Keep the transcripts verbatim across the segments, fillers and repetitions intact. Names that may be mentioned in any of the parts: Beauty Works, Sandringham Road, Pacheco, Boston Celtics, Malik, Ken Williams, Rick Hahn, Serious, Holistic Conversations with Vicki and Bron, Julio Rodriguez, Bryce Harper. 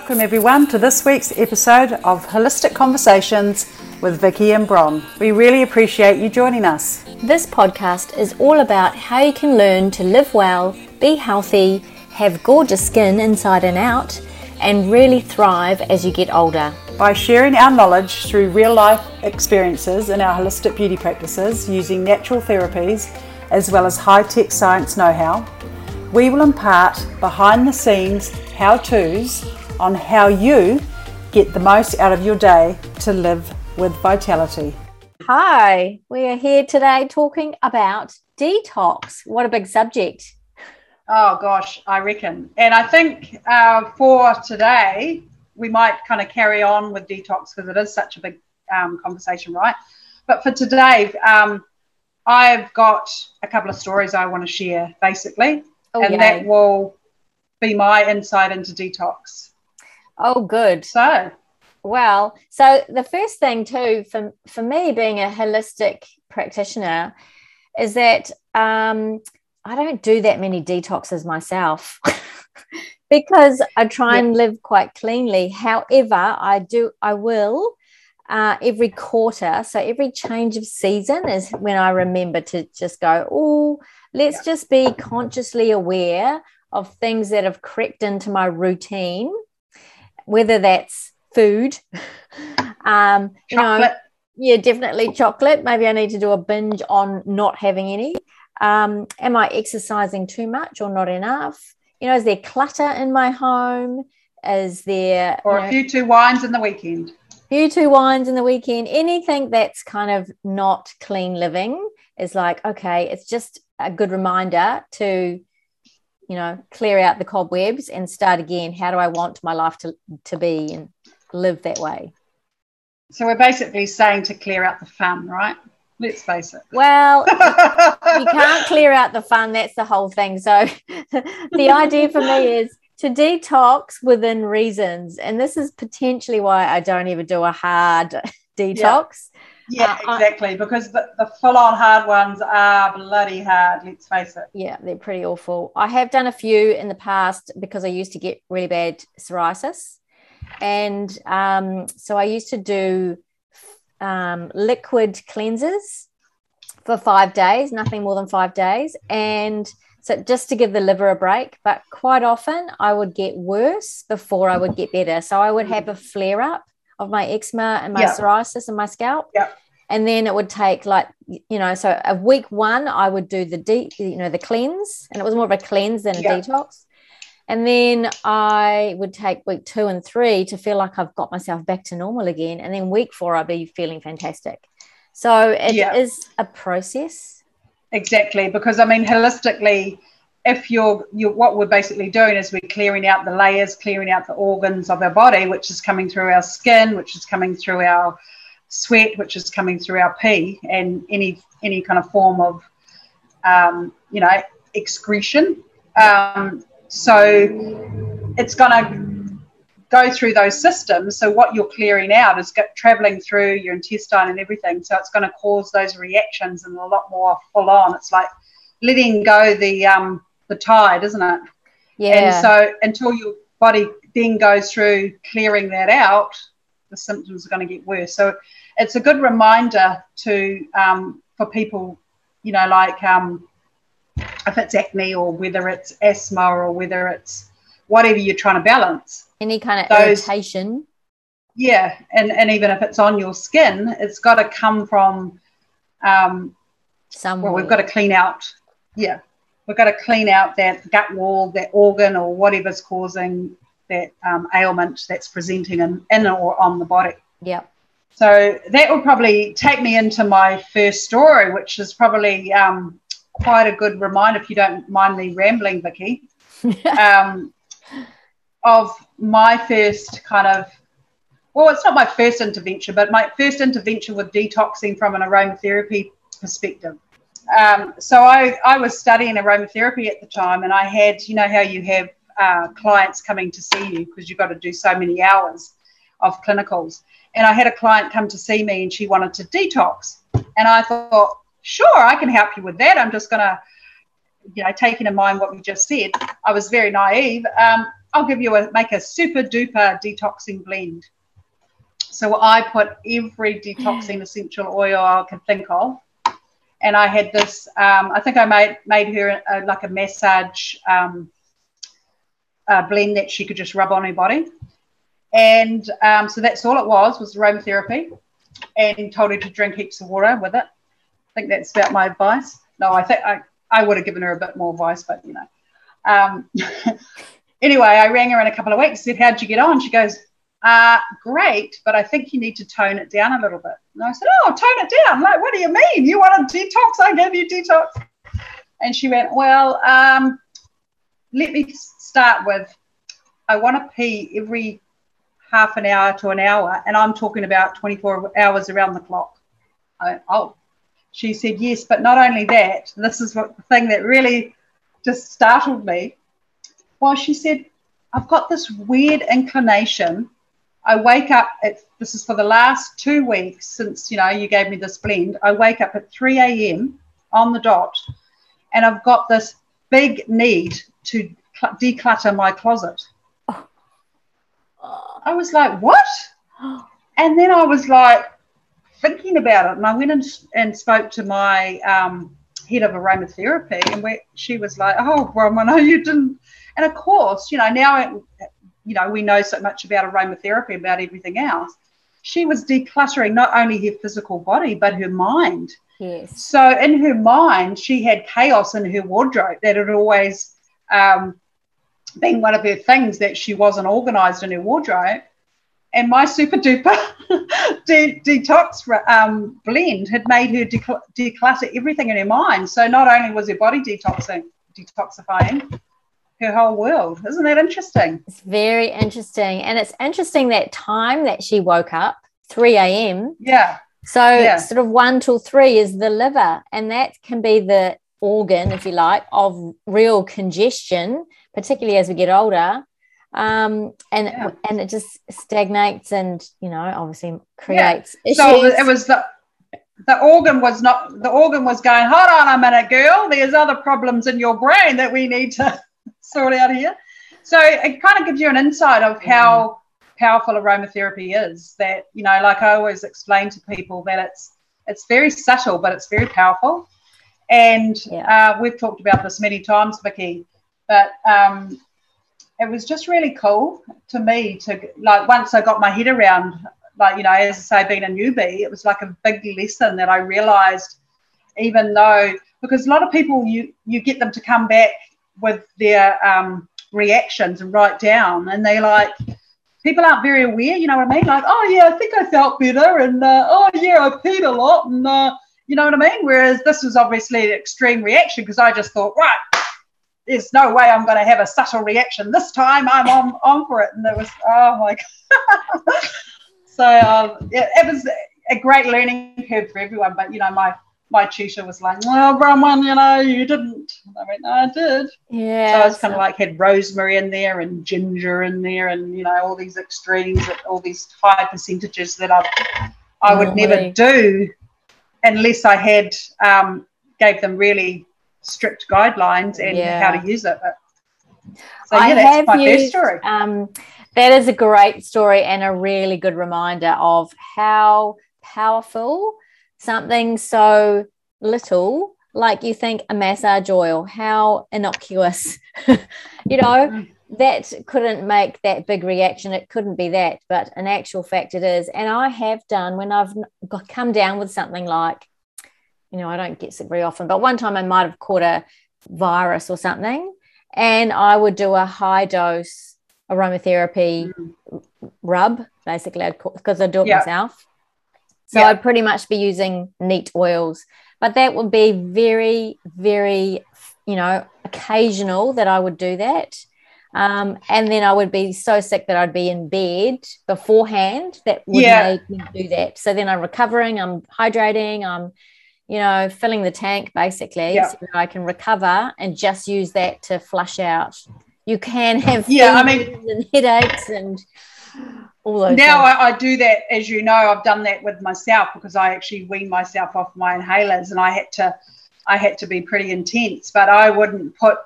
Welcome everyone to this week's episode of Holistic Conversations with Vicki and Bron. We really appreciate you joining us. This podcast is all about how you can learn to live well, be healthy, have gorgeous skin inside and out, and really thrive as you get older. By sharing our knowledge through real life experiences in our holistic beauty practices using natural therapies as well as high-tech science know-how, we will impart behind the scenes how-tos on how you get the most out of your day to live with vitality. Hi, we are here today talking about detox. What a big subject. Oh gosh, I reckon. And I think uh, for today, we might kind of carry on with detox because it is such a big um, conversation, right? But for today, um, I've got a couple of stories I want to share, basically. Oh, and yay. That will be my insight into detox. Oh, good. So, well, so the first thing too, for, for me being a holistic practitioner, is that um, I don't do that many detoxes myself because I try yep. and live quite cleanly. However, I do, I will uh, every quarter. So every change of season is when I remember to just go, oh, let's yep. just be consciously aware of things that have crept into my routine, whether that's food, um, you know, yeah, definitely chocolate. Maybe I need to do a binge on not having any. Um, am I exercising too much or not enough? You know, is there clutter in my home? Is there... Or you know, a few two wines in the weekend. Few two wines in the weekend. Anything that's kind of not clean living is like, okay, it's just a good reminder to... you know, clear out the cobwebs and start again. How do I want my life to, to be and live that way? So we're basically saying to clear out the fun, right? Let's face it. Well, you can't clear out the fun. That's the whole thing. So the idea for me is to detox within reasons. And this is potentially why I don't ever do a hard detox. Yeah, yeah uh, exactly. I, because the, the full-on hard ones are bloody hard, let's face it. Yeah, they're pretty awful. I have done a few in the past because I used to get really bad psoriasis. And um, so I used to do um, liquid cleansers for five days, nothing more than five days. And so just to give the liver a break. But quite often I would get worse before I would get better. So I would have a flare-up of my eczema and my yep. psoriasis and my scalp. Yep. And then it would take like, you know, so a week one, I would do the deep, you know, the cleanse, and it was more of a cleanse than a yep. detox. And then I would take week two and three to feel like I've got myself back to normal again. And then week four, I'd be feeling fantastic. So it yep. is a process. Exactly. Because I mean, holistically, if you're, you're, what we're basically doing is we're clearing out the layers, clearing out the organs of our body, which is coming through our skin, which is coming through our sweat, which is coming through our pee, and any any kind of form of, um, you know, excretion. Um, so it's going to go through those systems. So what you're clearing out is get, traveling through your intestine and everything. So it's going to cause those reactions and a lot more full on. It's like letting go the um. the tide, isn't it? Yeah. And so until your body then goes through clearing that out, the symptoms are going to get worse. So it's a good reminder to um, for people, you know, like um, if it's acne or whether it's asthma or whether it's whatever you're trying to balance. Any kind of those, irritation. Yeah, and, and even if it's on your skin, it's got to come from um, somewhere. Well, we've got to clean out. Yeah. We've got to clean out that gut wall, that organ or whatever's causing that um, ailment that's presenting in, in or on the body. Yeah. So that will probably take me into my first story, which is probably um, quite a good reminder, if you don't mind me rambling, Vicki, um, of my first kind of, well, it's not my first intervention, but my first intervention with detoxing from an aromatherapy perspective. Um, so I, I was studying aromatherapy at the time, and I had, you know how you have uh, clients coming to see you because you've got to do so many hours of clinicals. And I had a client come to see me, and she wanted to detox. And I thought, sure, I can help you with that. I'm just going to, you know, taking in mind what we just said. I was very naive. Um, I'll give you a, make a super duper detoxing blend. So I put every detoxing essential oil I could think of. And I had this, um, I think I made made her a, like a massage um, a blend that she could just rub on her body. And um, so that's all it was, was aromatherapy, and told her to drink heaps of water with it. I think that's about my advice. No, I think I, I would have given her a bit more advice, but, you know. Um, anyway, I rang her in a couple of weeks, said, how'd you get on? She goes, uh, great, but I think you need to tone it down a little bit. And I said, oh, tone it down? Like, what do you mean? You want a detox? I gave you detox. And she went, well, um, let me start with, I want to pee every half an hour to an hour, and I'm talking about twenty-four hours around the clock. I went, oh. She said, yes, but not only that, this is what the thing that really just startled me. Well, she said, I've got this weird inclination. I wake up at, this is for the last two weeks since, you know, you gave me this blend. I wake up at three a.m. on the dot, and I've got this big need to declutter my closet. Oh. I was like, what? And then I was like thinking about it, and I went and, and spoke to my um, head of aromatherapy, and we, she was like, oh, well, I know you didn't. And of course, you know, now, it, you know, we know so much about aromatherapy, about everything else. She was decluttering not only her physical body, but her mind. Yes. So in her mind, she had chaos in her wardrobe that had always um, been one of her things, that she wasn't organised in her wardrobe. And my super duper de- detox um, blend had made her decl- declutter everything in her mind. So not only was her body detoxing, detoxifying, her whole world. Isn't that interesting? It's very interesting. And it's interesting that time that she woke up, three a.m. Yeah. So yeah. Sort of one till three is the liver, and that can be the organ, if you like, of real congestion, particularly as we get older. Um, and yeah. it, and it just stagnates and, you know, obviously creates yeah. issues. So it was the the organ was not, the organ was going, hold on a minute, girl, there's other problems in your brain that we need to sort out here. So it kind of gives you an insight of how powerful aromatherapy is, that, you know, like I always explain to people, that it's it's very subtle, but it's very powerful. And yeah. uh, we've talked about this many times, Vicki, but um, it was just really cool to me to, like, once I got my head around, like, you know, as I say, being a newbie, it was like a big lesson that I realised, even though, because a lot of people, you, you get them to come back with their um, reactions and write down, and they like, people aren't very aware, you know what I mean? Like, oh, yeah, I think I felt better, and, uh, oh, yeah, I peed a lot, and, uh, you know what I mean? Whereas this was obviously an extreme reaction, because I just thought, right, there's no way I'm going to have a subtle reaction. This time I'm on, on for it. And it was, oh, my God. So um, it, it was a great learning curve for everyone, but, you know, my... my tutor was like, well, Bronwyn, you know, you didn't. And I went, no, I did. Yeah. So I was kind of like, had rosemary in there and ginger in there, and, you know, all these extremes, all these high percentages that I I would oh, never really. do unless I had um, gave them really strict guidelines and yeah. how to use it. But, so, yeah, I that's have my used, first story. Um, that is a great story and a really good reminder of how powerful something so little, like you think a massage oil, how innocuous, you know, that couldn't make that big reaction. It couldn't be that, but in actual fact it is. And I have done, when I've come down with something like, you know, I don't get sick very often, but one time I might have caught a virus or something, and I would do a high dose aromatherapy rub, basically, I'd call, because I do it yeah. myself. So yeah. I'd pretty much be using neat oils, but that would be very, very, you know, occasional that I would do that. Um, and then I would be so sick that I'd be in bed beforehand. That would yeah. make me do that. So then I'm recovering, I'm hydrating, I'm, you know, filling the tank basically yeah. so that I can recover and just use that to flush out. You can have yeah, I mean, and headaches and... All those now I, I do that, as you know. I've done that with myself because I actually weaned myself off my inhalers, and I had to, I had to be pretty intense. But I wouldn't put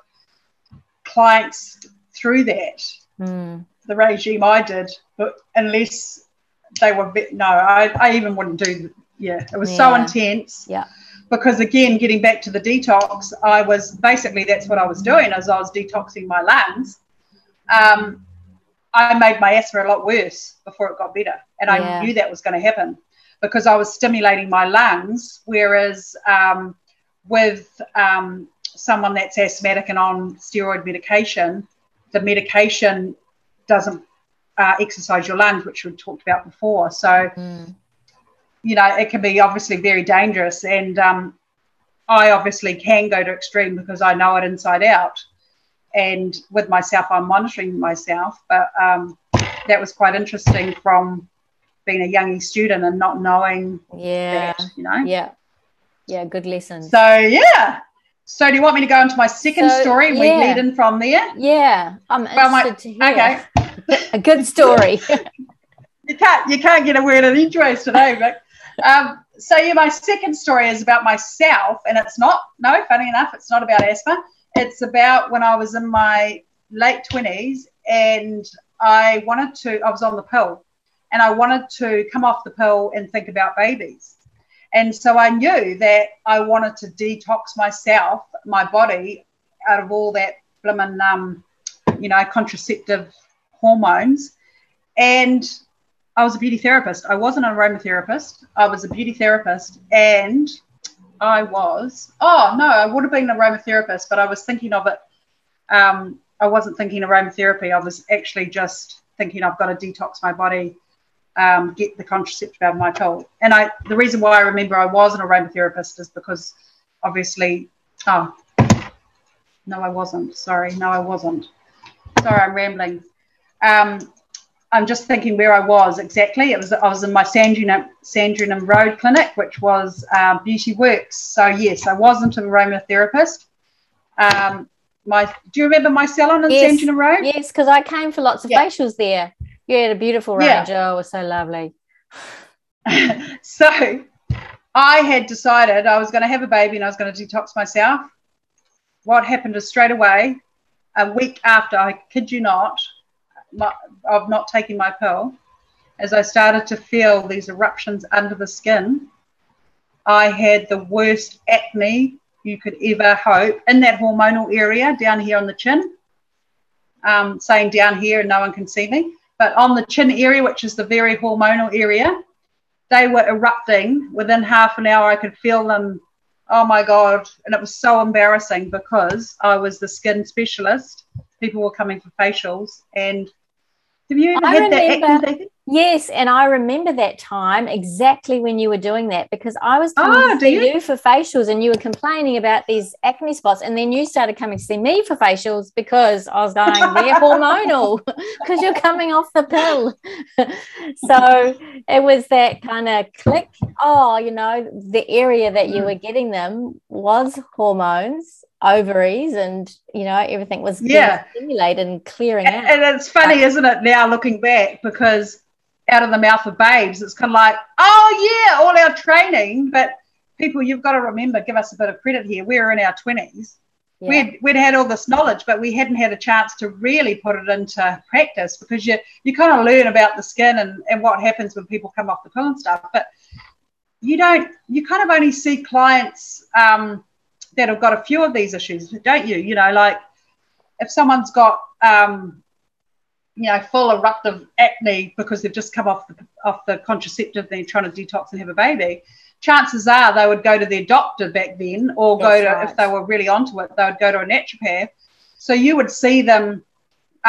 clients through that mm. the regime I did, but unless they were no I, I even wouldn't do yeah it was yeah. so intense yeah because again, getting back to the detox, I was basically that's what I was doing as I was detoxing my lungs. um I made my asthma a lot worse before it got better, and I yeah. knew that was going to happen because I was stimulating my lungs, whereas um with um someone that's asthmatic and on steroid medication, the medication doesn't Uh, exercise your lungs, which we talked about before. So, mm. you know, it can be obviously very dangerous. And um, I obviously can go to extreme because I know it inside out. And with myself, I'm monitoring myself. But um, that was quite interesting from being a young student and not knowing yeah. that, you know. Yeah. Yeah, good lesson. So, yeah. So do you want me to go into my second so, story? Yeah. We lead in from there? Yeah. I'm well, interested my, to hear. Okay. A good story. you can't you can't get a word of interest today, but um, so yeah, my second story is about myself, and it's not no, funny enough, it's not about asthma. It's about when I was in my late twenties and I wanted to. I was on the pill, and I wanted to come off the pill and think about babies, and so I knew that I wanted to detox myself, my body, out of all that blimmin' um, you know, contraceptive hormones. And I was a beauty therapist. I wasn't an aromatherapist. I was a beauty therapist, and I was oh no I would have been an aromatherapist, but I was thinking of it um I wasn't thinking aromatherapy. I was actually just thinking I've got to detox my body, um get the contraceptive out of my pill. And I the reason why I remember I was an aromatherapist is because obviously oh no I wasn't sorry no I wasn't sorry I'm rambling Um, I'm just thinking where I was exactly. It was I was in my Sandringham, Sandringham Road clinic, which was uh, Beauty Works. So, yes, I wasn't an aromatherapist. Um, my, do you remember my salon in yes. Sandringham Road? Yes, because I came for lots of yeah. facials there. You had a beautiful range. Yeah. Oh, it was so lovely. So I had decided I was going to have a baby and I was going to detox myself. What happened is straight away, a week after, I kid you not, My, of not taking my pill, as I started to feel these eruptions under the skin, I had the worst acne you could ever hope in that hormonal area down here on the chin. Um, saying down here and no one can see me, but on the chin area, which is the very hormonal area, they were erupting. Within half an hour I could feel them. Oh my God. And it was so embarrassing because I was the skin specialist. People were coming for facials, and have you ever I had remember, that acne? Yes, and I remember that time exactly when you were doing that, because I was coming oh, to see you? you for facials, and you were complaining about these acne spots, and then you started coming to see me for facials because I was going, they're hormonal, because you're coming off the pill. So it was that kind of click, oh, you know, the area that you were getting them was hormones, ovaries, and you know everything was yeah stimulated and clearing and, out. And it's funny, um, isn't it, now looking back, because out of the mouth of babes, it's kind of like, oh yeah, all our training. But people, you've got to remember, give us a bit of credit here, we were in our twenties. Yeah. We'd, we'd had all this knowledge, but we hadn't had a chance to really put it into practice, because you you kind of learn about the skin and, and what happens when people come off the pill and stuff, but you don't you kind of only see clients um that have got a few of these issues, don't you? You know, like if someone's got, um, you know, full eruptive acne because they've just come off the, off the contraceptive, they're trying to detox and have a baby, chances are they would go to their doctor back then, or go That's to, right. if they were really onto it, they would go to a naturopath. So you would see them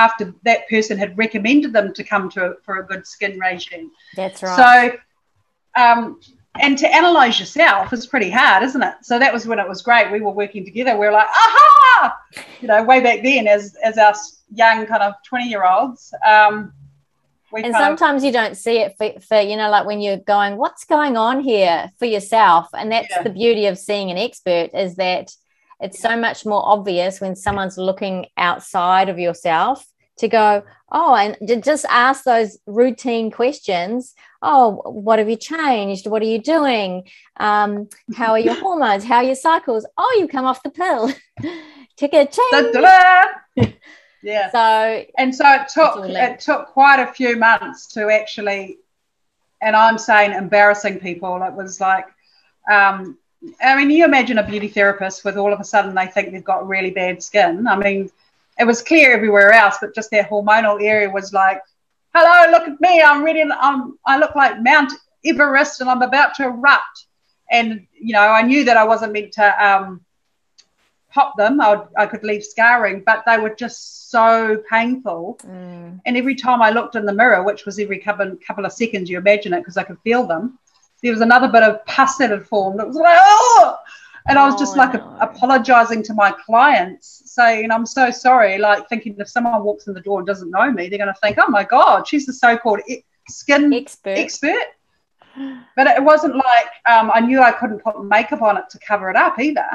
after that person had recommended them to come to a, for a good skin regime. That's right. So, um, and to analyse yourself is pretty hard, isn't it? So that was when it was great. We were working together. We were like, aha! You know, way back then as as our young kind of twenty-year-olds. Um, we and sometimes of, you don't see it for, for, you know, like when you're going, what's going on here for yourself? And that's yeah. the beauty of seeing an expert, is that it's so much more obvious when someone's looking outside of yourself to go, oh, and to just ask those routine questions. Oh, what have you changed? What are you doing? Um, how are your hormones? How are your cycles? Oh, you come off the pill. Tick a change. Da, da, da. Yeah. So and so it took it took quite a few months to actually, and I'm saying embarrassing people. It was like, um, I mean, you imagine a beauty therapist with all of a sudden they think they've got really bad skin. I mean, it was clear everywhere else, but just that hormonal area was like, hello, look at me. I'm ready. I'm, I look like Mount Everest and I'm about to erupt. And, you know, I knew that I wasn't meant to um, pop them. I, would, I could leave scarring, but they were just so painful. Mm. And every time I looked in the mirror, which was every couple, couple of seconds, you imagine it, because I could feel them, there was another bit of pus that had formed. It was like, oh! And I was just oh, like no. apologising to my clients, saying, I'm so sorry, like thinking if someone walks in the door and doesn't know me, they're going to think, oh, my God, she's the so-called e- skin expert. expert. But it wasn't like um, I knew I couldn't put makeup on it to cover it up either,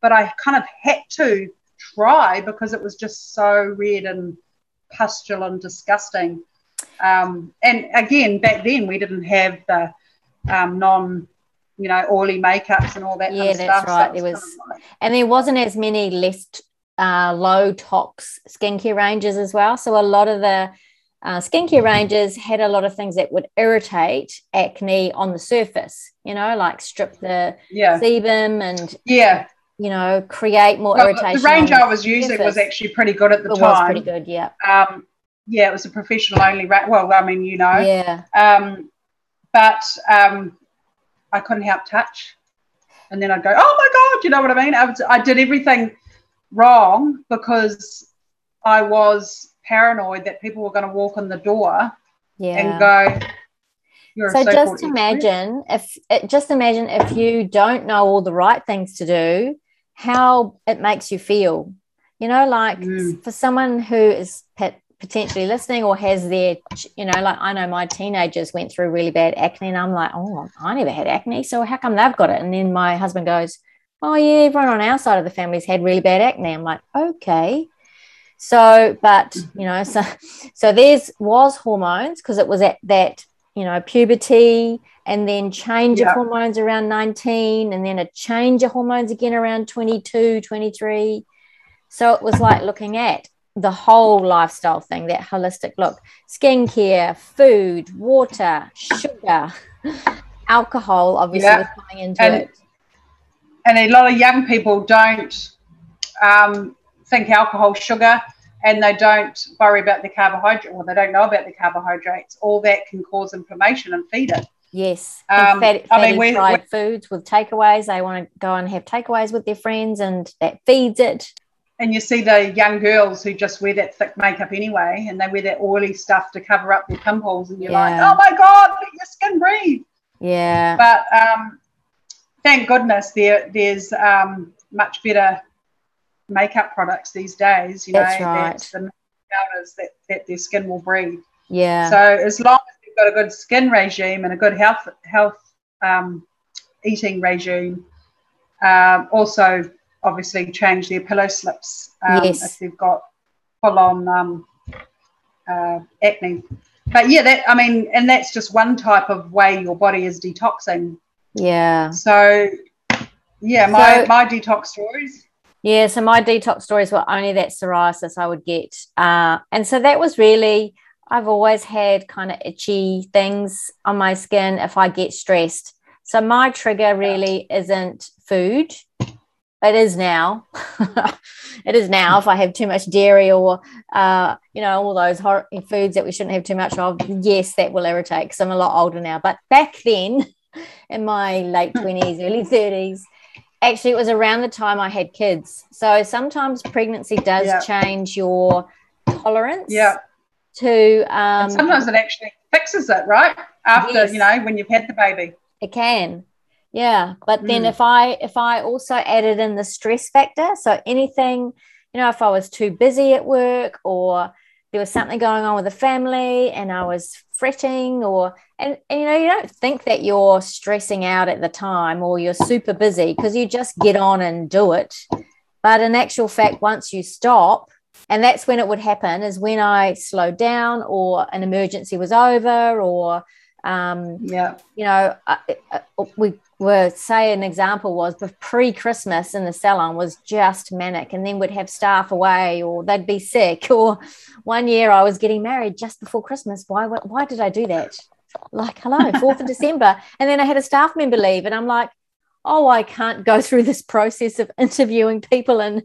but I kind of had to try because it was just so red and pustule and disgusting. Um, and, again, back then we didn't have the um, non- you know, oily makeups and all that yeah, kind of stuff. Yeah, that's right. So there was, kind of like, and there wasn't as many less uh, low-tox skincare ranges as well. So a lot of the uh, skincare ranges had a lot of things that would irritate acne on the surface, you know, like strip the yeah. sebum and, yeah. you know, create more well, irritation. The range I was using surface. was actually pretty good at the it time. It was pretty good, yeah. Um, yeah, it was a professional-only range. Well, I mean, you know. Yeah. Um, but... Um, I couldn't help touch. And then I'd go, oh, my God, you know what I mean? I, was, I did everything wrong because I was paranoid that people were going to walk in the door yeah. and go, you're so a so-called just imagine expert. if just imagine if you don't know all the right things to do, how it makes you feel. You know, like mm. for someone who is pet- potentially listening or has their, you know, like I know my teenagers went through really bad acne and I'm like, oh, I never had acne, so how come they've got it? And then my husband goes, oh, yeah, everyone on our side of the family's had really bad acne. I'm like, okay. So, but, you know, so so there's was hormones because it was at that, you know, puberty and then change yeah. of hormones around nineteen and then a change of hormones again around twenty-two, twenty-three. So it was like looking at the whole lifestyle thing, that holistic look, skincare, food, water, sugar, alcohol, obviously yeah. coming into and, it. And a lot of young people don't um, think alcohol, sugar, and they don't worry about the carbohydrate, or they don't know about the carbohydrates. All that can cause inflammation and feed it. Yes. Um, fatty, fatty I mean, we, fried we, foods with takeaways. They want to go and have takeaways with their friends and that feeds it. And you see the young girls who just wear that thick makeup anyway and they wear that oily stuff to cover up their pimples and you're yeah. like, oh, my God, let your skin breathe. Yeah. But um, thank goodness there there's um, much better makeup products these days, you that's know, right. that's the powders that, that their skin will breathe. Yeah. So as long as you've got a good skin regime and a good health, health um, eating regime, um, also obviously change their pillow slips um, yes. if they've got full-on um, uh, acne. But, yeah, that I mean, and that's just one type of way your body is detoxing. Yeah. So, yeah, my, so, my detox stories. Yeah, so my detox stories were only that psoriasis I would get. Uh, and so that was really, I've always had kind of itchy things on my skin if I get stressed. So my trigger really isn't food. It is now. It is now if I have too much dairy or, uh, you know, all those hor- foods that we shouldn't have too much of. Yes, that will irritate because I'm a lot older now. But back then in my late twenties, early thirties, actually it was around the time I had kids. So sometimes pregnancy does yeah. change your tolerance. Yeah. To um, sometimes it actually fixes it, right? After, yes. you know, when you've had the baby. It can. Yeah, but then mm. if I if I also added in the stress factor, so anything, you know, if I was too busy at work or there was something going on with the family and I was fretting or, and, and you know, you don't think that you're stressing out at the time or you're super busy because you just get on and do it. But in actual fact, once you stop, and that's when it would happen is when I slowed down or an emergency was over or, um, yeah, you know, I, I, we were, say an example was, but pre-Christmas in the salon was just manic, and then we'd have staff away or they'd be sick. Or one year I was getting married just before Christmas. Why, why did I do that? Like, hello, fourth of December. And then I had a staff member leave and I'm like, oh, I can't go through this process of interviewing people and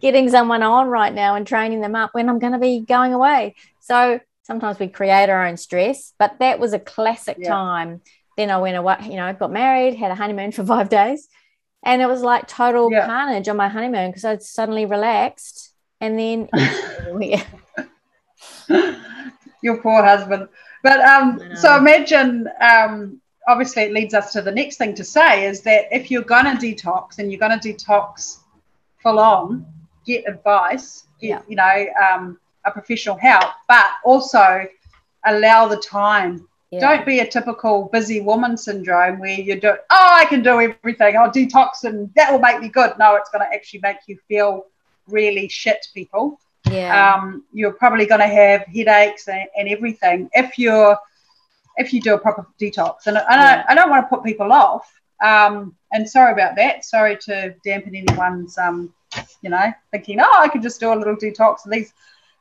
getting someone on right now and training them up when I'm going to be going away. So sometimes we create our own stress, but that was a classic yeah. time. Then I went away, you know, got married, had a honeymoon for five days, and it was like total yeah. carnage on my honeymoon because I'd suddenly relaxed and then your poor husband. But um, so imagine, um, obviously it leads us to the next thing to say is that if you're going to detox and you're going to detox full on, get advice, get, yeah. you know, um, a professional help, but also allow the time. Yeah. Don't be a typical busy woman syndrome where you do, oh, I can do everything. I'll detox and that will make me good. No, it's going to actually make you feel really shit, people. Yeah. Um, you're probably going to have headaches and, and everything if you're if you do a proper detox. And I, yeah. I, I don't want to put people off. Um, and sorry about that. Sorry to dampen anyone's, um, you know, thinking, oh, I could just do a little detox. And these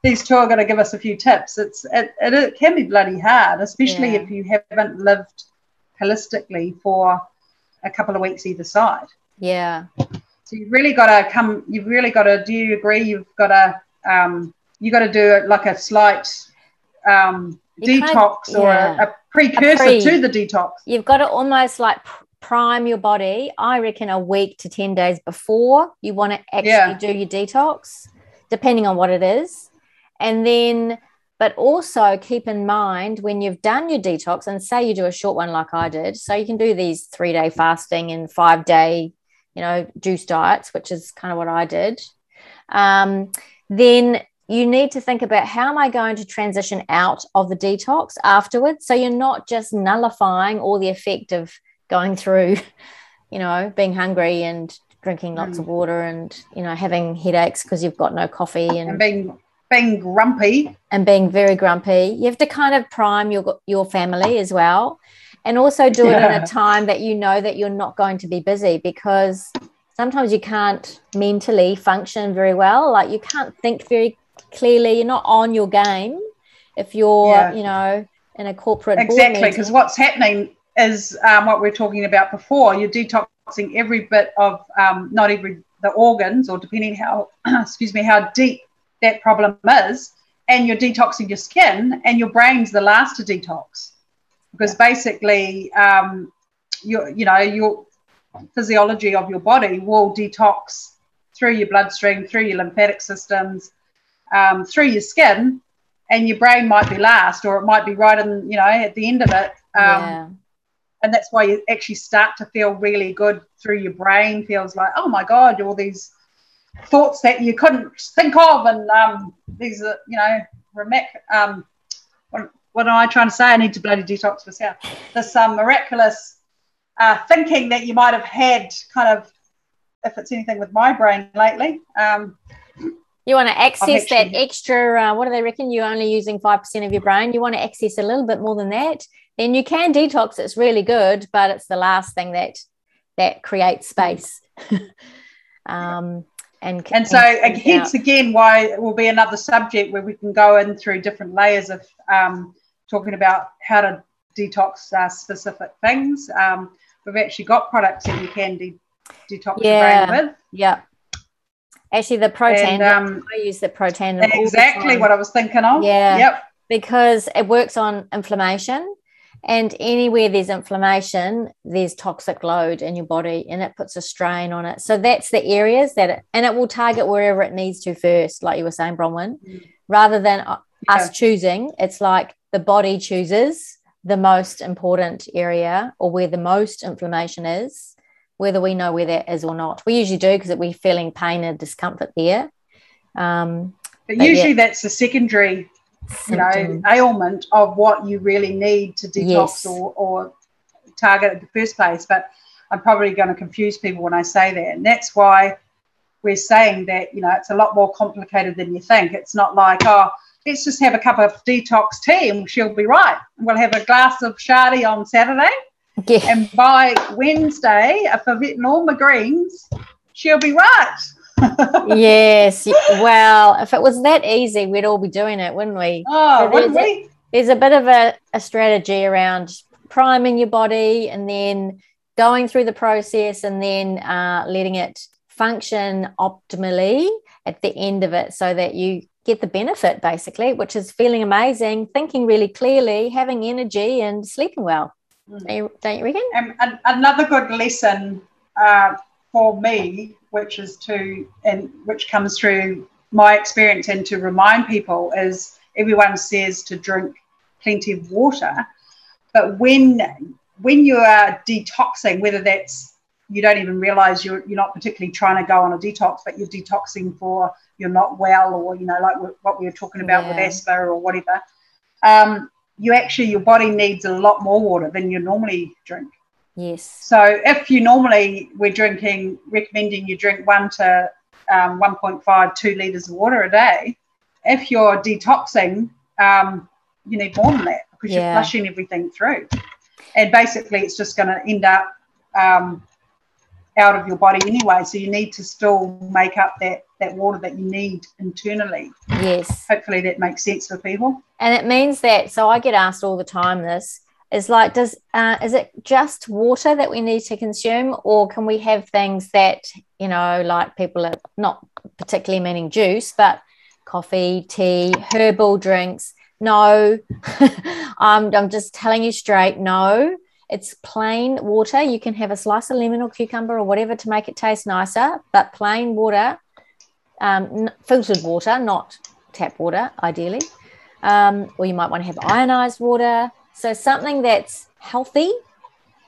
these two are going to give us a few tips. It's it it, it can be bloody hard, especially yeah. if you haven't lived holistically for a couple of weeks either side. Yeah. So you've really got to come. You've really got to. Do you agree? You've got to. Um, you got to do like a slight um, detox yeah. or a, a precursor a pre- to the detox. You've got to almost like prime your body, I reckon, a week to ten days before you want to actually yeah. do your detox, depending on what it is. And then, but also keep in mind when you've done your detox, and say you do a short one like I did, so you can do these three-day fasting and five-day, you know, juice diets, which is kind of what I did. Um then you need to think about, how am I going to transition out of the detox afterwards? So you're not just nullifying all the effect of going through, you know, being hungry and drinking lots mm. of water and, you know, having headaches because you've got no coffee and, and being being grumpy and being very grumpy. You have to kind of prime your your family as well, and also do it yeah. in a time that you know that you're not going to be busy, because sometimes you can't mentally function very well. Like, you can't think very clearly. You're not on your game if you're, yeah. you know, in a corporate exactly, because what's happening is um, what we were talking about before. You're detoxing every bit of, um, not every, the organs, or depending how, excuse me, how deep that problem is. And you're detoxing your skin, and your brain's the last to detox. Because basically, um, you're, you know, you're, physiology of your body will detox through your bloodstream, through your lymphatic systems, um, through your skin, and your brain might be last, or it might be right in, you know, at the end of it. Um, yeah. And that's why you actually start to feel really good through your brain. Feels like, oh my God, all these thoughts that you couldn't think of, and um, these, uh, you know, remic- um, what, what am I trying to say? I need to bloody detox myself. This um, miraculous. Uh, thinking that you might have had, kind of, if it's anything with my brain lately. Um, you want to access that extra, uh, what do they reckon? You're only using five percent of your brain. You want to access a little bit more than that. Then you can detox. It's really good, but it's the last thing that that creates space. um, and, and so and hence out. Again why it will be another subject where we can go in through different layers of um, talking about how to detox uh, specific things. Um, We've actually got products that you can de- detox yeah, your brain with. Yeah. Actually, the Protandim, um, I use the Protandim. Exactly what I was thinking of. Yeah. Yep. Because it works on inflammation, and anywhere there's inflammation, there's toxic load in your body, and it puts a strain on it. So that's the areas that it, and it will target wherever it needs to first, like you were saying, Bronwyn, mm. rather than yeah. us choosing. It's like the body chooses the most important area, or where the most inflammation is, whether we know where that is or not. We usually do, because we're feeling pain and discomfort there. Um, but, but usually yeah. that's the secondary you know, ailment of what you really need to detox yes. or, or target in the first place. But I'm probably going to confuse people when I say that. And that's why we're saying that, you know, it's a lot more complicated than you think. It's not like, oh, let's just have a cup of detox tea and she'll be right. And we'll have a glass of Chardonnay on Saturday Yeah. And by Wednesday, if I've eaten all my greens, she'll be right. Yes. Well, if it was that easy, we'd all be doing it, wouldn't we? Oh, so wouldn't there's we? A, there's a bit of a, a strategy around priming your body and then going through the process and then uh, letting it function optimally at the end of it so that you get the benefit, basically, which is feeling amazing, thinking really clearly, having energy and sleeping well. Mm. Don't, you, don't you reckon? Um, an, another good lesson uh, for me, which is to, and which comes through my experience and to remind people, is everyone says to drink plenty of water. But when when you are detoxing, whether that's you don't even realise you're you're not particularly trying to go on a detox, but you're detoxing for you're not well, or, you know, like what we were talking about yeah. with asthma or whatever, um, you actually, your body needs a lot more water than you normally drink. Yes. So if you normally, we're drinking, recommending you drink one to um, one point five, two litres of water a day, if you're detoxing, um, you need more than that because yeah. you're flushing everything through. And basically it's just going to end up um, out of your body anyway. So you need to still make up that, that water that you need internally. Yes. Hopefully that makes sense for people. And it means that, so I get asked all the time this, is like, does uh, is it just water that we need to consume, or can we have things that, you know, like people are not particularly meaning juice, but coffee, tea, herbal drinks? No, um, I'm just telling you straight, no, it's plain water. You can have a slice of lemon or cucumber or whatever to make it taste nicer, but plain water, um, filtered water, not tap water, ideally. Um, or you might want to have ionized water. So something that's healthy.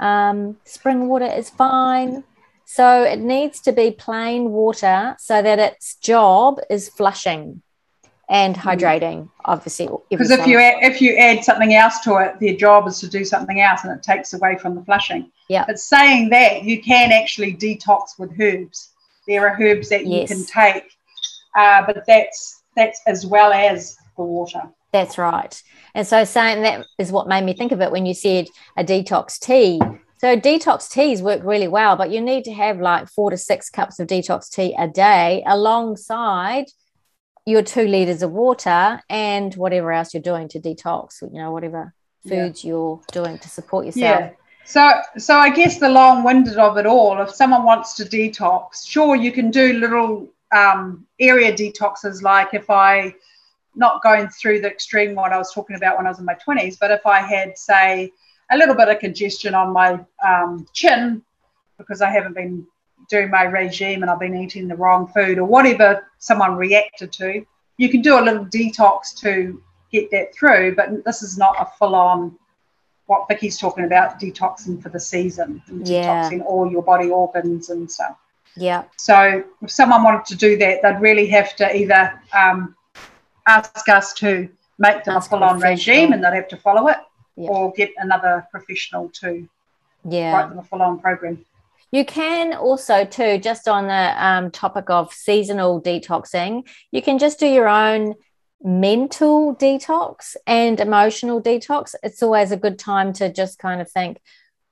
Um, spring water is fine. So it needs to be plain water so that its job is flushing and hydrating, obviously. Because if you add, if you add something else to it, their job is to do something else, and it takes away from the flushing. Yeah. But saying that, you can actually detox with herbs. There are herbs that you yes. can take, uh, but that's that's as well as the water. That's right. And so saying that is what made me think of it when you said a detox tea. So detox teas work really well, but you need to have like four to six cups of detox tea a day alongside your two litres of water and whatever else you're doing to detox, you know, whatever foods yeah. you're doing to support yourself. Yeah. So so I guess the long-winded of it all, if someone wants to detox, sure, you can do little um, area detoxes, like if I, not going through the extreme what I was talking about when I was in my twenties, but if I had, say, a little bit of congestion on my um, chin because I haven't been doing my regime and I've been eating the wrong food or whatever someone reacted to, you can do a little detox to get that through, but this is not a full-on what Vicki's talking about, detoxing for the season and yeah. detoxing all your body organs and stuff. Yeah. So if someone wanted to do that, they'd really have to either um, ask us to make them ask a full-on regime and they'd have to follow it, yeah. or get another professional to yeah. write them a full-on program. You can also, too, just on the um, topic of seasonal detoxing, you can just do your own mental detox and emotional detox. It's always a good time to just kind of think,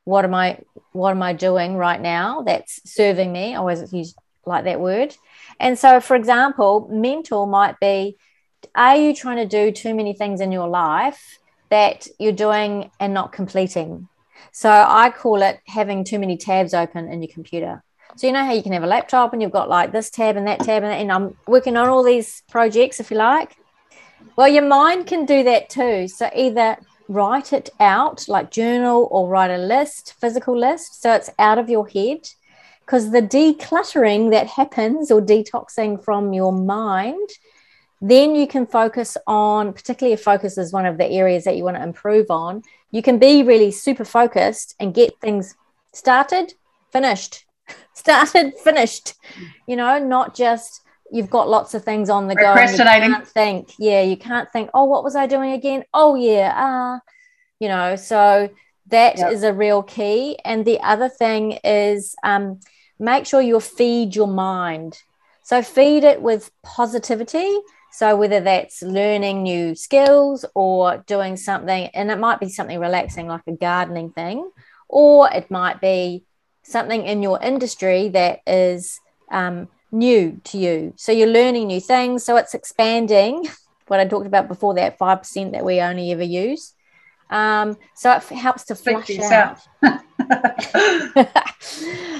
what am I what am I doing right now that's serving me? I always use like that word. And so, for example, mental might be, are you trying to do too many things in your life that you're doing and not completing? So I call it having too many tabs open in your computer. So you know how you can have a laptop and you've got like this tab and that tab and, that, and I'm working on all these projects, if you like. Well, your mind can do that too. So either write it out, like journal, or write a list, physical list, so it's out of your head, because the decluttering that happens or detoxing from your mind, then you can focus on, particularly if focus is one of the areas that you want to improve on, you can be really super focused and get things started, finished, started, finished, you know, not just you've got lots of things on the go. Procrastinating. You can't think, yeah, you can't think, oh, what was I doing again? Oh, yeah, uh, you know, so that yep. is a real key. And the other thing is um, make sure you feed your mind. So feed it with positivity. So whether that's learning new skills or doing something, and it might be something relaxing like a gardening thing or it might be something in your industry that is um, new to you. So you're learning new things. So it's expanding what I talked about before, that five percent that we only ever use. Um, so it f- helps to flush out.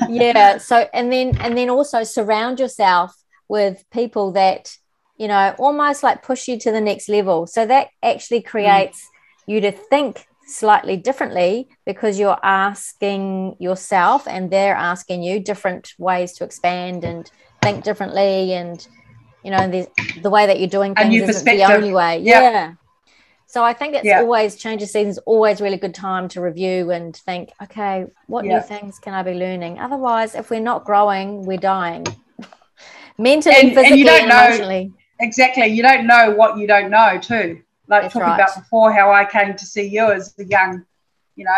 Yeah. So, and then, and then also surround yourself with people that, you know, almost like push you to the next level. So that actually creates mm. you to think slightly differently, because you're asking yourself and they're asking you different ways to expand and think differently. And, you know, the, the way that you're doing things isn't the only way. Yeah. yeah. So I think that's yeah. always, change of seasons, always really good time to review and think, okay, what yeah. new things can I be learning? Otherwise, if we're not growing, we're dying. Mentally, and, physically, and you don't know, emotionally. Exactly. You don't know what you don't know too. Like that's talking right. about before, how I came to see you as a young, you know,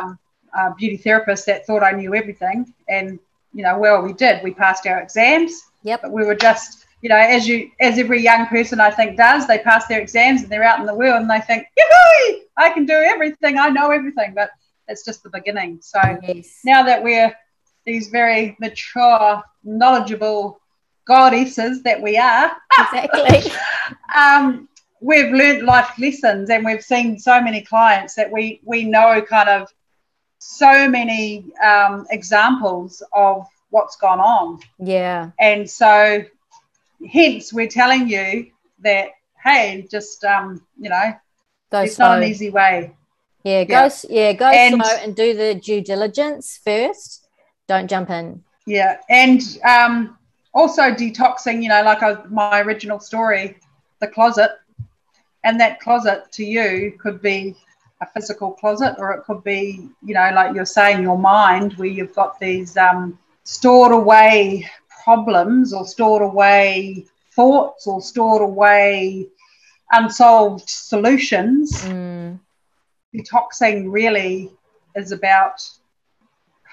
um, uh, beauty therapist that thought I knew everything. And, you know, well, we did. We passed our exams. Yep. But we were just, you know, as you as every young person I think does, they pass their exams and they're out in the world and they think, yoohoo, I can do everything. I know everything. But it's just the beginning. So yes. now that we're these very mature, knowledgeable goddesses that we are, exactly. um, we've learned life lessons, and we've seen so many clients that we, we know kind of so many um, examples of what's gone on. Yeah. And so hence we're telling you that, hey, just, um, you know, go it's slow. Not an easy way. Yeah, go, yeah. Yeah, go and, slow and do the due diligence first. Don't jump in. Yeah, and um, also detoxing, you know, like I, my original story, the closet. And that closet to you could be a physical closet, or it could be, you know, like you're saying, your mind, where you've got these um, stored away problems or stored away thoughts or stored away unsolved solutions. Mm. Detoxing really is about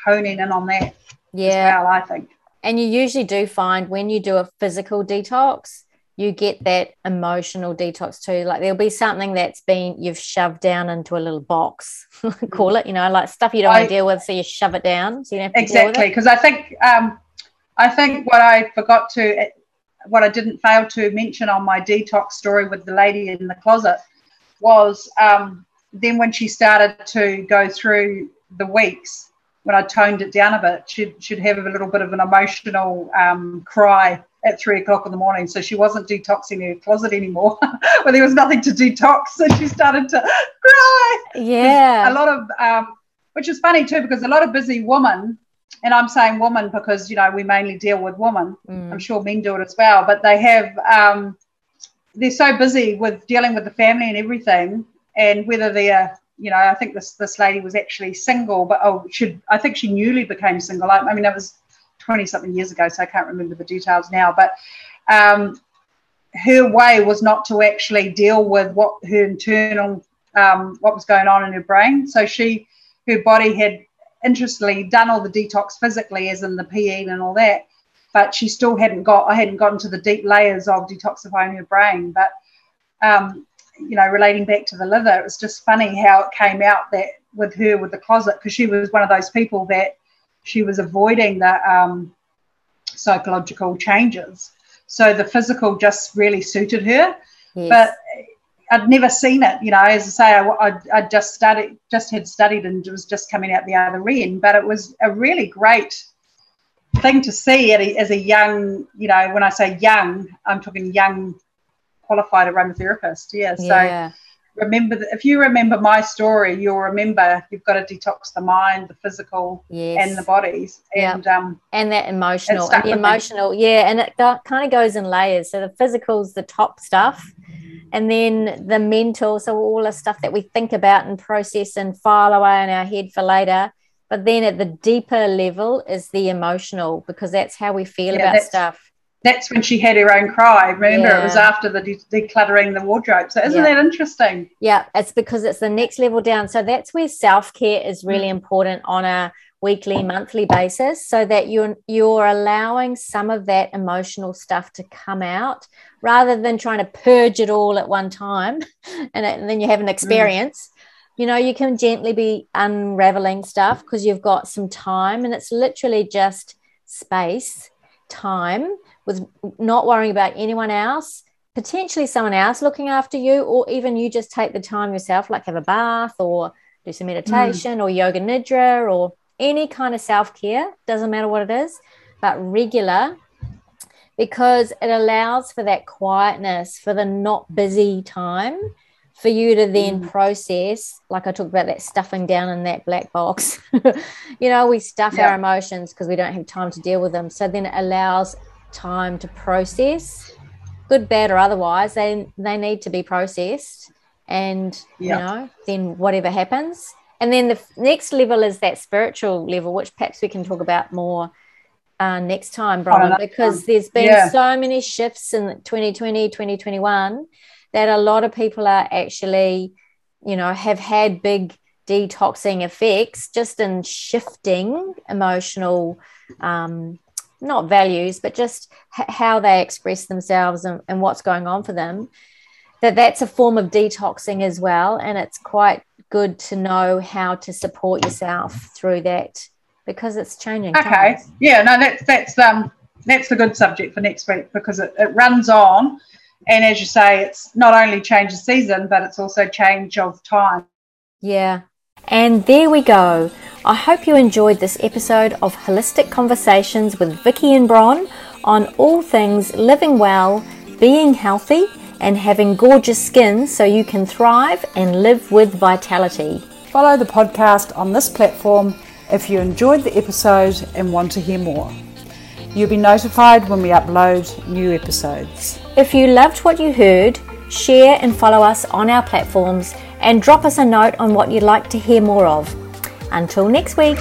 honing in on that yeah. as well, I think. And you usually do find when you do a physical detox, you get that emotional detox too. Like there'll be something that's been, you've shoved down into a little box, call it, you know, like stuff you don't I, want to deal with, so you shove it down. So you don't have to exactly, deal with it. Because I think um, I think what I forgot to, what I didn't fail to mention on my detox story with the lady in the closet was um, then when she started to go through the weeks, when I toned it down a bit, she'd, she'd have a little bit of an emotional um, cry at three o'clock in the morning. So she wasn't detoxing her closet anymore. Well, there was nothing to detox, so she started to cry. Yeah. There's a lot of, um, which is funny too, because a lot of busy women, and I'm saying women because, you know, we mainly deal with women. Mm. I'm sure men do it as well, but they have, um, they're so busy with dealing with the family and everything, and whether they're, you know, I think this this lady was actually single, but oh, should I think she newly became single. I, I mean, that was twenty-something years ago, so I can't remember the details now. But um, her way was not to actually deal with what her internal, um, what was going on in her brain. So she, her body had, interestingly, done all the detox physically, as in the peeing and all that, but she still hadn't got, I hadn't gotten to the deep layers of detoxifying her brain. But um you know, relating back to the liver, it was just funny how it came out that with her with the closet, because she was one of those people that she was avoiding the um, psychological changes. So the physical just really suited her. Yes. But I'd never seen it, you know, as I say, I, I, I just studied, just had studied and it was just coming out the other end. But it was a really great thing to see as a young, you know, when I say young, I'm talking young qualified aromatherapist. Yeah, yeah. So remember that if you remember my story, you'll remember you've got to detox the mind, the physical, yes. and the bodies, and yep. um and that emotional, and, and the emotional, me. yeah, and it got, kind of goes in layers. So the physical's the top stuff, and then the mental. So all the stuff that we think about and process and file away in our head for later. But then at the deeper level is the emotional, because that's how we feel yeah, about stuff. That's when she had her own cry. Remember, yeah. it was after the de- decluttering the wardrobe. So isn't yeah. that interesting? Yeah, it's because it's the next level down. So that's where self-care is really important on a weekly, monthly basis, so that you're, you're allowing some of that emotional stuff to come out rather than trying to purge it all at one time and, it, and then you have an experience. Mm. you know, you can gently be unraveling stuff because you've got some time, and it's literally just space, time, with not worrying about anyone else, potentially someone else looking after you, or even you just take the time yourself, like have a bath or do some meditation mm. or yoga nidra or any kind of self-care, doesn't matter what it is, but regular, because it allows for that quietness, for the not busy time, for you to then mm. process, like I talked about, that stuffing down in that black box. You know, we stuff yep. our emotions because we don't have time to deal with them. So then it allows time to process, good, bad, or otherwise. They, they need to be processed, and, yep. you know, then whatever happens. And then the next level is that spiritual level, which perhaps we can talk about more uh, next time, Bron, oh, because there's been yeah. so many shifts in twenty twenty, twenty twenty-one, that a lot of people are actually, you know, have had big detoxing effects just in shifting emotional, um, not values, but just h- how they express themselves and, and what's going on for them, that that's a form of detoxing as well. And it's quite good to know how to support yourself through that, because it's changing. Okay. It? Yeah, no, that's, that's, um, that's a good subject for next week, because it, it runs on. And as you say, it's not only change of season, but it's also change of time. Yeah. And there we go. I hope you enjoyed this episode of Holistic Conversations with Vicki and Bron on all things living well, being healthy, and having gorgeous skin so you can thrive and live with vitality. Follow the podcast on this platform if you enjoyed the episode and want to hear more. You'll be notified when we upload new episodes. If you loved what you heard, share and follow us on our platforms, and drop us a note on what you'd like to hear more of. Until next week.